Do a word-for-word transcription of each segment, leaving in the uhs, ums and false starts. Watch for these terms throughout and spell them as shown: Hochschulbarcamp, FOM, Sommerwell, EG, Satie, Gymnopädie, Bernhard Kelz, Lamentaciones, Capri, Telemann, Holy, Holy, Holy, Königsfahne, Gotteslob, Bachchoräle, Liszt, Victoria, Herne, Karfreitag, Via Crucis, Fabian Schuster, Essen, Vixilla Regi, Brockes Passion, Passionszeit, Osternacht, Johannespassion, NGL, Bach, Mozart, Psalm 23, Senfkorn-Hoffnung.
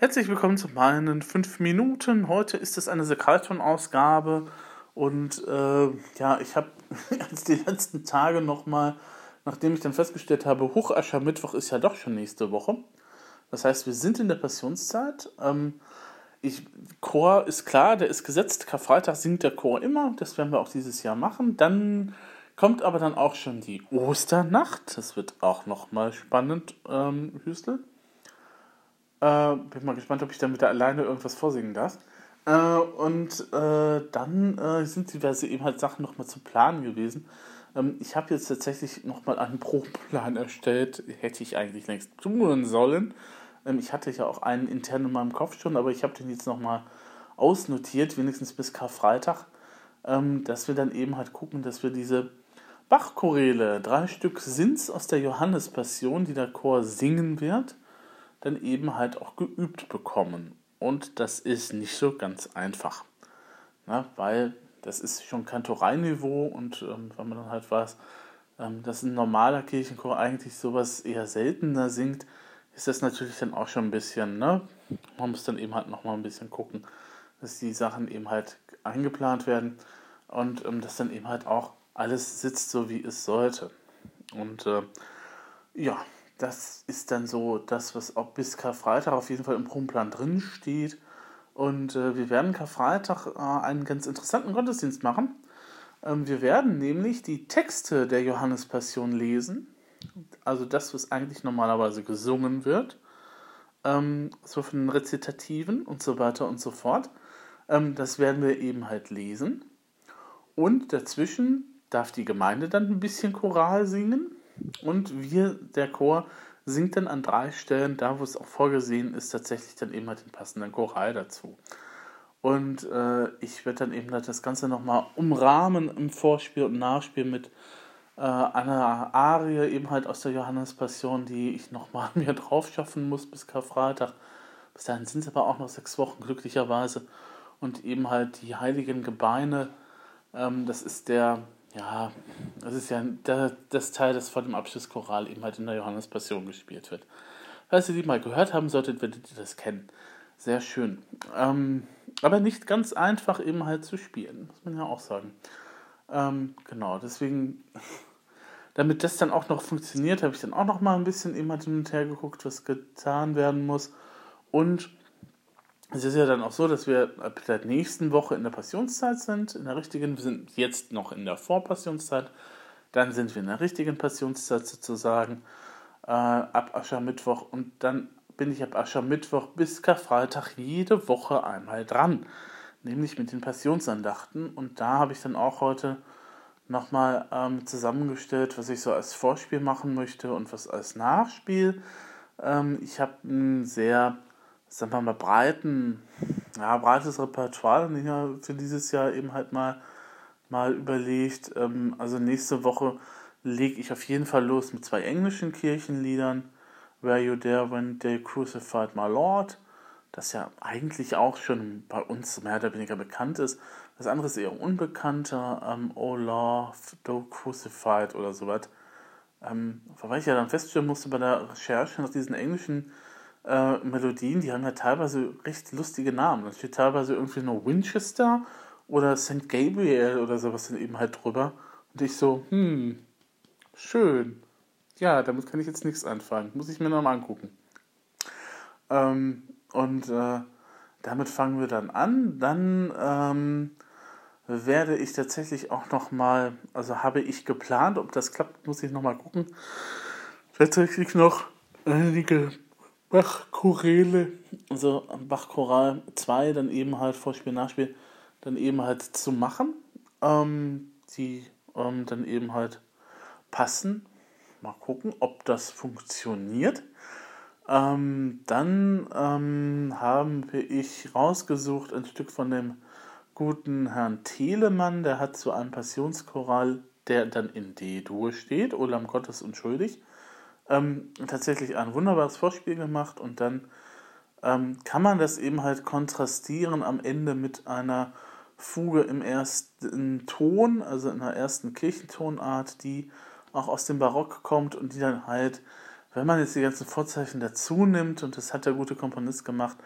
Herzlich willkommen zu meinen fünf Minuten. Heute ist es eine Sekalton-Ausgabe und äh, ja, ich habe die letzten Tage nochmal, nachdem ich dann festgestellt habe, Hoch Aschermittwoch ist ja doch schon nächste Woche. Das heißt, wir sind in der Passionszeit. Ähm, ich, Chor ist klar, der ist gesetzt. Karfreitag singt der Chor immer, das werden wir auch dieses Jahr machen. Dann kommt aber dann auch schon die Osternacht. Das wird auch nochmal spannend, ähm, Hüstel. Äh, bin mal gespannt, ob ich dann wieder alleine irgendwas vorsingen darf. Äh, und äh, dann äh, sind diverse eben halt Sachen nochmal zu planen gewesen. Ähm, ich habe jetzt tatsächlich nochmal einen Probenplan erstellt. Hätte ich eigentlich längst tun sollen. Ähm, ich hatte ja auch einen intern in meinem Kopf schon, aber ich habe den jetzt nochmal ausnotiert, wenigstens bis Karfreitag, ähm, dass wir dann eben halt gucken, dass wir diese Bachchoräle, drei Stück sind's aus der Johannespassion, die der Chor singen wird, dann eben halt auch geübt bekommen. Und das ist nicht so ganz einfach. Na, weil das ist schon Kantoreieniveau und ähm, wenn man dann halt weiß, ähm, dass ein normaler Kirchenchor eigentlich sowas eher seltener singt, ist das natürlich dann auch schon ein bisschen, ne? Man muss dann eben halt nochmal ein bisschen gucken, dass die Sachen eben halt eingeplant werden und ähm, dass dann eben halt auch alles sitzt, so wie es sollte. Und äh, ja, das ist dann so das, was auch bis Karfreitag auf jeden Fall im Probenplan drin steht. Und äh, wir werden Karfreitag äh, einen ganz interessanten Gottesdienst machen. Ähm, wir werden nämlich die Texte der Johannespassion lesen. Also das, was eigentlich normalerweise gesungen wird. Ähm, so von den Rezitativen und so weiter und so fort. Ähm, das werden wir eben halt lesen. Und dazwischen darf die Gemeinde dann ein bisschen choral singen. Und wir, der Chor, singt dann an drei Stellen, da wo es auch vorgesehen ist, tatsächlich dann eben halt den passenden Choral dazu. Und äh, ich werde dann eben halt das Ganze nochmal umrahmen im Vorspiel und Nachspiel mit äh, einer Arie eben halt aus der Johannespassion, die ich nochmal mir drauf schaffen muss bis Karfreitag. Bis dahin sind es aber auch noch sechs Wochen, glücklicherweise. Und eben halt die heiligen Gebeine, ähm, das ist der... Ja, das ist ja das Teil, das vor dem Abschlusschoral eben halt in der Johannespassion gespielt wird. Falls ihr die mal gehört haben solltet, werdet ihr das kennen. Sehr schön. Ähm, aber nicht ganz einfach eben halt zu spielen, muss man ja auch sagen. Ähm, genau, deswegen, damit das dann auch noch funktioniert, habe ich dann auch noch mal ein bisschen eben halt hin und her geguckt, was getan werden muss. Und es ist ja dann auch so, dass wir ab der nächsten Woche in der Passionszeit sind, in der richtigen, wir sind jetzt noch in der Vorpassionszeit, dann sind wir in der richtigen Passionszeit sozusagen, äh, ab Aschermittwoch und dann bin ich ab Aschermittwoch bis Karfreitag jede Woche einmal dran, nämlich mit den Passionsandachten und da habe ich dann auch heute nochmal ähm, zusammengestellt, was ich so als Vorspiel machen möchte und was als Nachspiel. Ähm, ich habe ein sehr... sagen wir mal, breiten, ja, breites Repertoire für dieses Jahr eben halt mal, mal überlegt. Also nächste Woche lege ich auf jeden Fall los mit zwei englischen Kirchenliedern. Were You There When They Crucified My Lord? Das ja eigentlich auch schon bei uns mehr oder weniger bekannt ist. Das andere ist eher unbekannter. Um, oh Lord, thou crucified oder sowas. Um, wobei ich ja dann feststellen musste bei der Recherche nach diesen englischen Äh, Melodien, die haben ja teilweise recht lustige Namen. Da steht teilweise irgendwie nur Winchester oder Sankt Gabriel oder sowas dann eben halt drüber. Und ich so, hm, schön. Ja, damit kann ich jetzt nichts anfangen. Muss ich mir nochmal angucken. Ähm, und äh, damit fangen wir dann an. Dann ähm, werde ich tatsächlich auch nochmal, also habe ich geplant, ob das klappt, muss ich nochmal gucken. Tatsächlich noch einige Bachchoräle, also Bachchoral zwei, dann eben halt Vorspiel, Nachspiel, dann eben halt zu machen, ähm, die ähm, dann eben halt passen. Mal gucken, ob das funktioniert. Ähm, dann ähm, habe ich rausgesucht ein Stück von dem guten Herrn Telemann, der hat so einen Passionschoral, der dann in D-Dur steht, O Lamm Gottes unschuldig. Ähm, tatsächlich ein wunderbares Vorspiel gemacht und dann ähm, kann man das eben halt kontrastieren am Ende mit einer Fuge im ersten Ton, also in der ersten Kirchentonart, die auch aus dem Barock kommt und die dann halt wenn man jetzt die ganzen Vorzeichen dazu nimmt, und das hat der gute Komponist gemacht,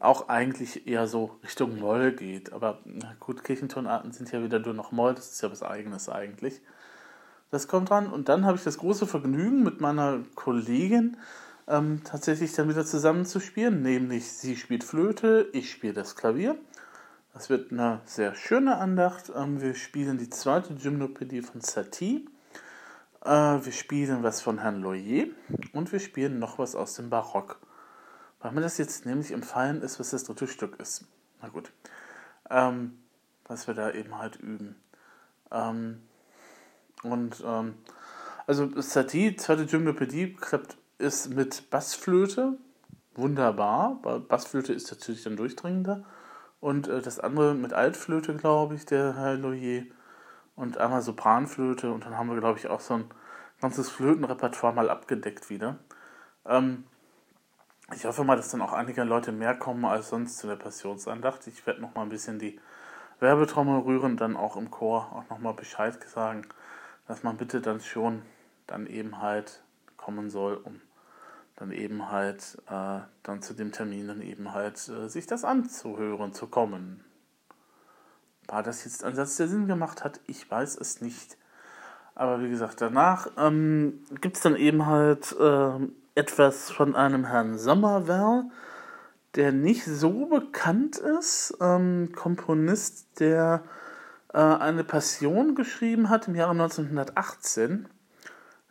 auch eigentlich eher so Richtung Moll geht. Aber na gut, Kirchentonarten sind ja wieder nur noch Moll, das ist ja was Eigenes eigentlich. Das kommt dran. Und dann habe ich das große Vergnügen, mit meiner Kollegin ähm, tatsächlich dann wieder zusammen zu spielen. Nämlich sie spielt Flöte, ich spiele das Klavier. Das wird eine sehr schöne Andacht. Ähm, wir spielen die zweite Gymnopädie von Satie. Äh, wir spielen was von Herrn Loyer. Und wir spielen noch was aus dem Barock. Weil mir das jetzt nämlich empfallen ist, was das dritte Stück ist. Na gut. Ähm, was wir da eben halt üben. Ähm... Und, ähm, also Satie, zweite Gymnopädie, klappt, ist mit Bassflöte wunderbar. Bassflöte ist natürlich dann durchdringender. Und äh, das andere mit Altflöte, glaube ich, der Herr Loyer. Und einmal Sopranflöte. Und dann haben wir, glaube ich, auch so ein ganzes Flötenrepertoire mal abgedeckt wieder. Ähm, ich hoffe mal, dass dann auch einige Leute mehr kommen als sonst zu der Passionsandacht. Ich werde nochmal ein bisschen die Werbetrommel rühren, dann auch im Chor auch nochmal Bescheid sagen, dass man bitte dann schon dann eben halt kommen soll, um dann eben halt äh, dann zu dem Termin dann eben halt äh, sich das anzuhören zu kommen. War das jetzt ein Satz, der Sinn gemacht hat? Ich weiß es nicht. Aber wie gesagt, danach ähm, gibt es dann eben halt äh, etwas von einem Herrn Sommerwell, der nicht so bekannt ist. Ähm, Komponist, der eine Passion geschrieben hat im Jahre neunzehnhundertachtzehn.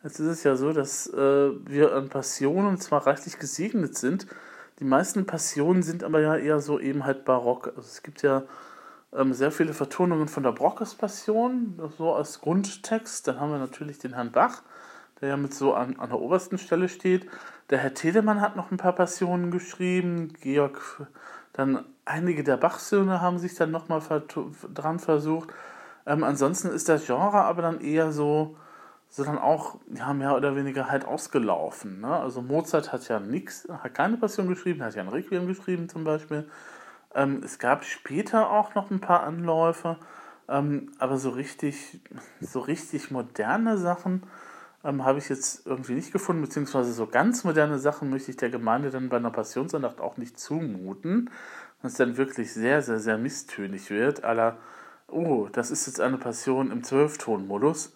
Jetzt ist es ja so, dass äh, wir an Passionen zwar reichlich gesegnet sind, die meisten Passionen sind aber ja eher so eben halt barock. Also es gibt ja ähm, sehr viele Vertonungen von der Brockes Passion, so als Grundtext. Dann haben wir natürlich den Herrn Bach, der ja mit so an, an der obersten Stelle steht. Der Herr Telemann hat noch ein paar Passionen geschrieben, Georg... Dann einige der Bach-Söhne haben sich dann nochmal vertu- dran versucht. Ähm, ansonsten ist das Genre aber dann eher so, so dann auch, ja, mehr oder weniger halt ausgelaufen. Ne? Also Mozart hat ja nichts, hat keine Passion geschrieben, hat ja ein Requiem geschrieben zum Beispiel. Ähm, es gab später auch noch ein paar Anläufe, ähm, aber so richtig, so richtig moderne Sachen ähm, habe ich jetzt irgendwie nicht gefunden, beziehungsweise so ganz moderne Sachen möchte ich der Gemeinde dann bei einer Passionsandacht auch nicht zumuten, dass es dann wirklich sehr, sehr, sehr misstönig wird, à la, oh, das ist jetzt eine Passion im Zwölfton-Modus,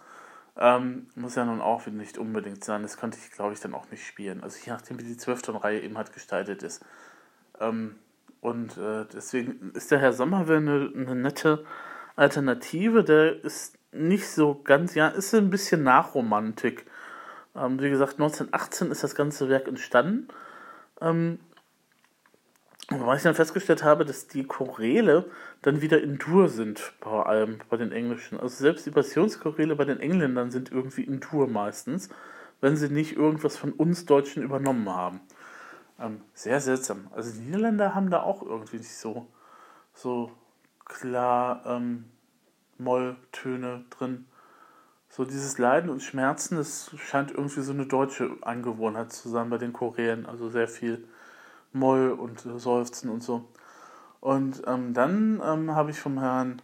ähm, muss ja nun auch nicht unbedingt sein, das konnte ich, glaube ich, dann auch nicht spielen, also je nachdem, wie die Zwölfton-Reihe eben halt gestaltet ist. Ähm, und äh, deswegen ist der Herr Sommerwell eine, eine nette Alternative, der ist nicht so ganz, ja, ist ein bisschen Nachromantik. Ähm, wie gesagt, neunzehnhundertachtzehn ist das ganze Werk entstanden. Ähm, wobei ich dann festgestellt habe, dass die Choräle dann wieder in Dur sind, vor allem bei den Englischen. Also selbst die Passionschoräle bei den Engländern sind irgendwie in Dur meistens, wenn sie nicht irgendwas von uns Deutschen übernommen haben. Ähm, sehr seltsam. Also die Niederländer haben da auch irgendwie nicht so, so klar... Ähm, Molltöne drin. So dieses Leiden und Schmerzen, das scheint irgendwie so eine deutsche Angewohnheit zu sein bei den Chorälen. Also sehr viel Moll und äh, Seufzen und so. Und ähm, dann ähm, habe ich vom Herrn,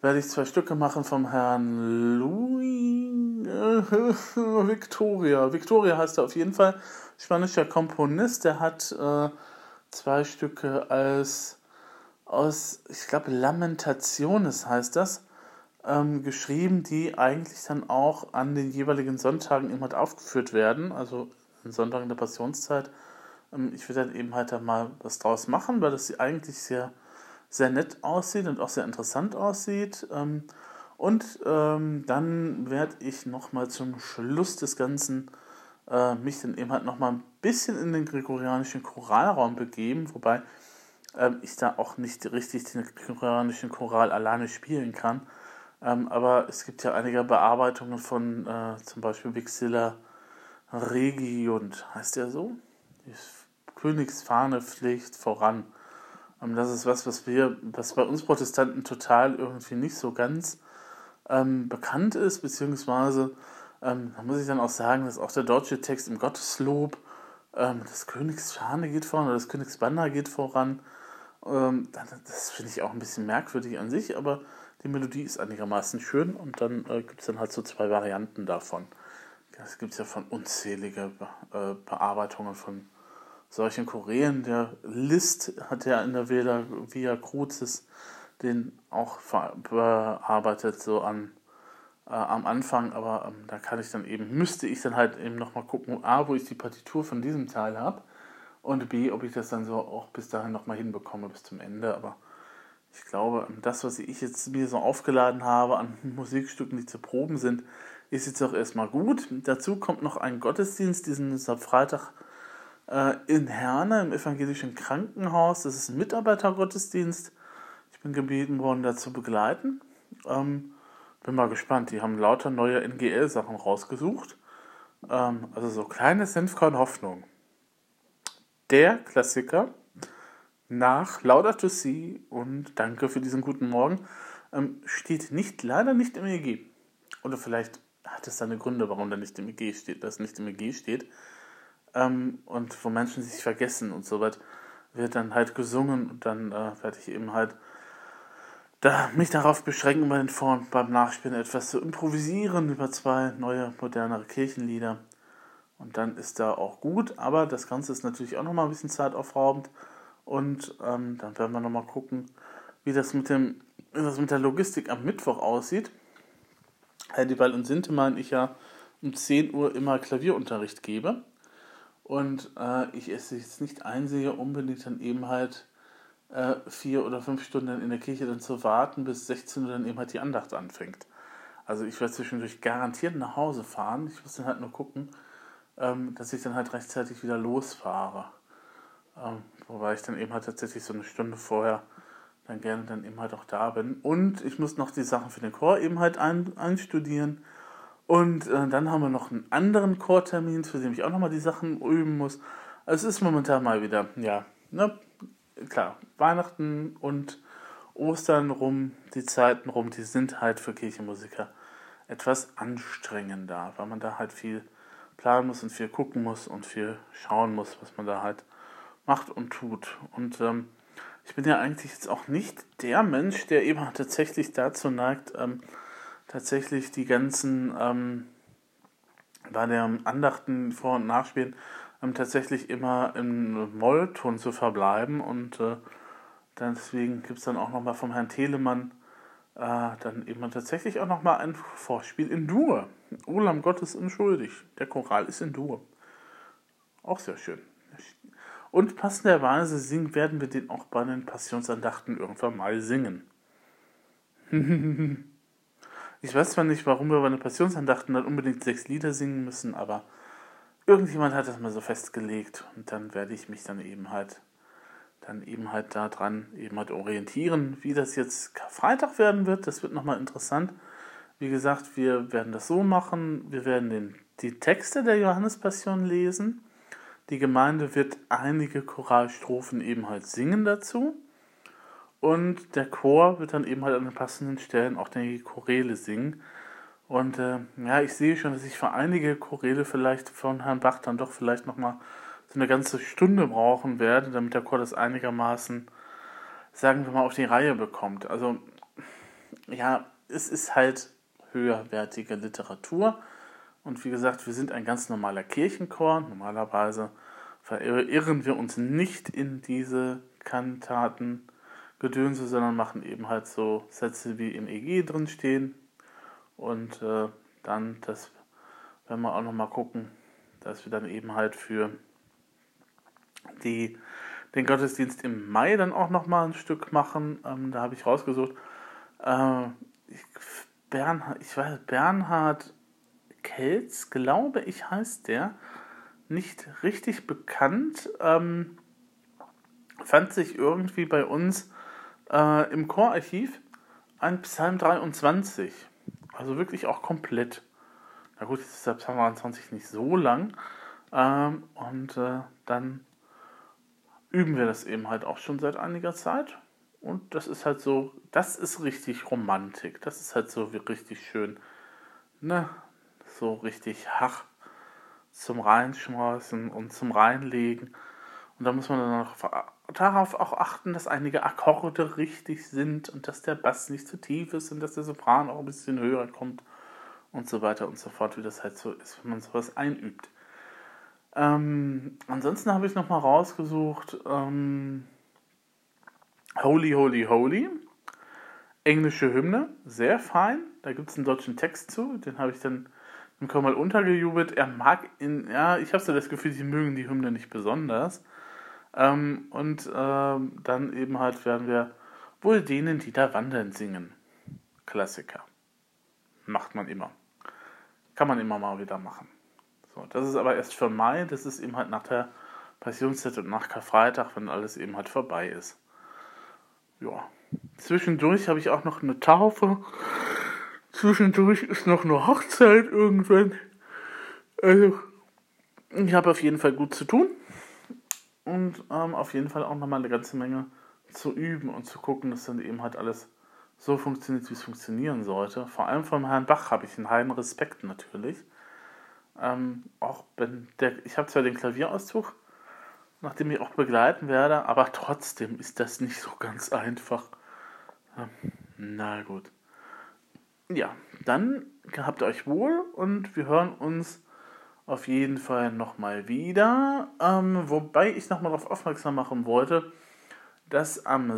werde ich zwei Stücke machen vom Herrn Louis, äh, Victoria. Victoria heißt er auf jeden Fall. Spanischer Komponist, der hat äh, zwei Stücke als aus, ich glaube, Lamentaciones heißt das, ähm, geschrieben, die eigentlich dann auch an den jeweiligen Sonntagen eben halt aufgeführt werden, also an Sonntagen der Passionszeit. Ähm, ich würde dann eben halt da mal was draus machen, weil das sie eigentlich sehr, sehr nett aussieht und auch sehr interessant aussieht. Ähm, und ähm, dann werde ich nochmal zum Schluss des Ganzen äh, mich dann eben halt nochmal ein bisschen in den gregorianischen Choralraum begeben, wobei ich da auch nicht richtig den gregorianischen Choral alleine spielen kann. Aber es gibt ja einige Bearbeitungen von äh, zum Beispiel Vixilla Regi und, heißt der so? Die Königsfahne pflegt voran. Das ist was, was wir, was bei uns Protestanten total irgendwie nicht so ganz ähm, bekannt ist, beziehungsweise ähm, da muss ich dann auch sagen, dass auch der deutsche Text im Gotteslob ähm, das Königsfahne geht voran oder das Königsbanner geht voran. Das finde ich auch ein bisschen merkwürdig an sich, aber die Melodie ist einigermaßen schön und dann äh, gibt es dann halt so zwei Varianten davon. Das gibt es ja von unzähligen Be- äh, Bearbeitungen von solchen Chorälen. Der Liszt hat ja in der Via Crucis den auch bearbeitet, so an, äh, am Anfang, aber ähm, da kann ich dann eben, müsste ich dann halt eben nochmal gucken, A, wo ich die Partitur von diesem Teil habe und B, ob ich das dann so auch bis dahin nochmal hinbekomme, bis zum Ende, aber ich glaube, das, was ich jetzt mir so aufgeladen habe an Musikstücken, die zu proben sind, ist jetzt auch erstmal gut. Dazu kommt noch ein Gottesdienst, diesen Freitag äh, in Herne im Evangelischen Krankenhaus. Das ist ein Mitarbeitergottesdienst. Ich bin gebeten worden, dazu begleiten. Ähm, bin mal gespannt. Die haben lauter neue N G L-Sachen rausgesucht. Ähm, also so kleine Senfkorn-Hoffnung. Der Klassiker nach Laudato Si und Danke für diesen guten Morgen ähm, steht nicht, leider nicht im E G. Oder vielleicht hat es seine Gründe, warum da nicht im E G steht, das nicht im E G steht. Ähm, und wo Menschen sich vergessen und so weit, wird dann halt gesungen und dann äh, werde ich eben halt da, mich darauf beschränken, bei den Vor- und beim Nachspielen etwas zu improvisieren über zwei neue, modernere Kirchenlieder. Und dann ist da auch gut, aber das Ganze ist natürlich auch nochmal ein bisschen zeitaufraubend. Und ähm, dann werden wir nochmal gucken, wie das mit dem, wie das mit der Logistik am Mittwoch aussieht. Heidewald und Sintemann ich ja um zehn Uhr immer Klavierunterricht gebe und äh, ich es jetzt nicht einsehe, unbedingt dann eben halt äh, vier oder fünf Stunden in der Kirche dann zu warten, bis sechzehn Uhr dann eben halt die Andacht anfängt. Also ich werde zwischendurch garantiert nach Hause fahren, ich muss dann halt nur gucken, ähm, dass ich dann halt rechtzeitig wieder losfahre. Ähm, wobei ich dann eben halt tatsächlich so eine Stunde vorher dann gerne dann eben halt auch da bin. Und ich muss noch die Sachen für den Chor eben halt ein, einstudieren. Und äh, dann haben wir noch einen anderen Chortermin, für den ich auch nochmal die Sachen üben muss. Also es ist momentan mal wieder, ja, ne, klar, Weihnachten und Ostern rum, die Zeiten rum, die sind halt für Kirchenmusiker etwas anstrengender, weil man da halt viel planen muss und viel gucken muss und viel schauen muss, was man da halt macht und tut. Und ähm, ich bin ja eigentlich jetzt auch nicht der Mensch, der eben tatsächlich dazu neigt, ähm, tatsächlich die ganzen, ähm, bei den Andachten vor- und nachspielen, ähm, tatsächlich immer im Mollton zu verbleiben. Und äh, deswegen gibt es dann auch nochmal vom Herrn Telemann äh, dann eben tatsächlich auch nochmal ein Vorspiel in Dur. O Lamm Gottes unschuldig. Der Choral ist in Dur. Auch sehr schön. Und passenderweise singen, werden wir den auch bei den Passionsandachten irgendwann mal singen. Ich weiß zwar nicht, warum wir bei den Passionsandachten dann unbedingt sechs Lieder singen müssen, aber irgendjemand hat das mal so festgelegt und dann werde ich mich dann eben halt dann eben halt daran eben halt orientieren, wie das jetzt Karfreitag werden wird. Das wird nochmal interessant. Wie gesagt, wir werden das so machen, wir werden den, die Texte der Johannespassion lesen. Die Gemeinde wird einige Choralstrophen eben halt singen dazu und der Chor wird dann eben halt an den passenden Stellen auch die Choräle singen. Und äh, ja, ich sehe schon, dass ich für einige Choräle vielleicht von Herrn Bach dann doch vielleicht nochmal so eine ganze Stunde brauchen werde, damit der Chor das einigermaßen, sagen wir mal, auf die Reihe bekommt. Also ja, es ist halt höherwertige Literatur. Und wie gesagt, wir sind ein ganz normaler Kirchenchor. Normalerweise verirren wir uns nicht in diese Kantatengedönse, sondern machen eben halt so Sätze, wie im E G drin stehen. Und äh, dann, das werden wir auch nochmal gucken, dass wir dann eben halt für die, den Gottesdienst im Mai dann auch nochmal ein Stück machen. Ähm, da habe ich rausgesucht. Äh, ich, Bernhard, ich weiß, Bernhard Kelz, glaube ich, heißt der, nicht richtig bekannt, ähm, fand sich irgendwie bei uns äh, im Chorarchiv ein Psalm dreiundzwanzig, also wirklich auch komplett. Na gut, jetzt ist der Psalm dreiundzwanzig nicht so lang ähm, und äh, dann üben wir das eben halt auch schon seit einiger Zeit und das ist halt so, das ist richtig Romantik, das ist halt so wie richtig schön, ne? So richtig hach zum Reinschmeißen und zum Reinlegen. Und da muss man dann noch darauf auch achten, dass einige Akkorde richtig sind und dass der Bass nicht zu tief ist und dass der Sopran auch ein bisschen höher kommt. und so weiter und so fort, wie das halt so ist, wenn man sowas einübt. Ähm, ansonsten habe ich nochmal rausgesucht, ähm, Holy, Holy, Holy, englische Hymne, sehr fein, da gibt es einen deutschen Text zu, den habe ich dann im Kommentar untergejubelt. Er mag, in, ja, ich habe so das Gefühl, sie mögen die Hymne nicht besonders. Ähm, und ähm, dann eben halt werden wir wohl denen, die da wandern, singen. Klassiker. Macht man immer. Kann man immer mal wieder machen. So, das ist aber erst für Mai, das ist eben halt nach der Passionszeit und nach Karfreitag, wenn alles eben halt vorbei ist. Ja. Zwischendurch habe ich auch noch eine Taufe. Zwischendurch ist noch eine Hochzeit irgendwann. Also, ich habe auf jeden Fall gut zu tun. Und ähm, auf jeden Fall auch nochmal eine ganze Menge zu üben und zu gucken, dass dann eben halt alles so funktioniert, wie es funktionieren sollte. Vor allem vom Herrn Bach habe ich einen heiden Respekt natürlich. Ähm, auch wenn der, ich habe zwar den Klavierauszug, nachdem ich auch begleiten werde, aber trotzdem ist das nicht so ganz einfach. Ähm, na gut. Ja, dann habt ihr euch wohl und wir hören uns auf jeden Fall nochmal wieder. Ähm, wobei ich nochmal darauf aufmerksam machen wollte, dass am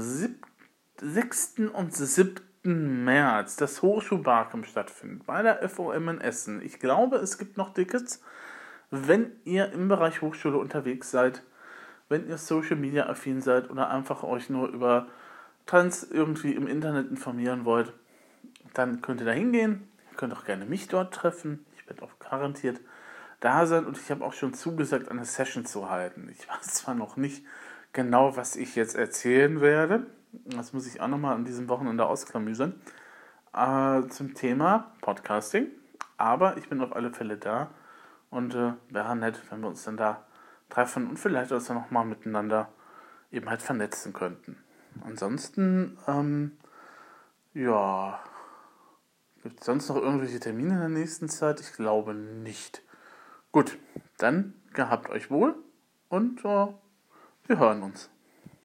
sechsten und siebten März das Hochschulbarcamp stattfindet bei der F O M in Essen. Ich glaube, es gibt noch Tickets, wenn ihr im Bereich Hochschule unterwegs seid, wenn ihr Social Media affin seid oder einfach euch nur über Trends irgendwie im Internet informieren wollt. Dann könnt ihr da hingehen, ihr könnt auch gerne mich dort treffen, ich werde auch garantiert da sein und ich habe auch schon zugesagt, eine Session zu halten. Ich weiß zwar noch nicht genau, was ich jetzt erzählen werde, das muss ich auch nochmal an diesem Wochenende ausklamüsern, äh, zum Thema Podcasting, aber ich bin auf alle Fälle da und äh, wäre nett, wenn wir uns dann da treffen und vielleicht auch nochmal miteinander eben halt vernetzen könnten. Ansonsten, ähm, ja... Gibt es sonst noch irgendwelche Termine in der nächsten Zeit? Ich glaube nicht. Gut, dann gehabt euch wohl und uh, wir hören uns.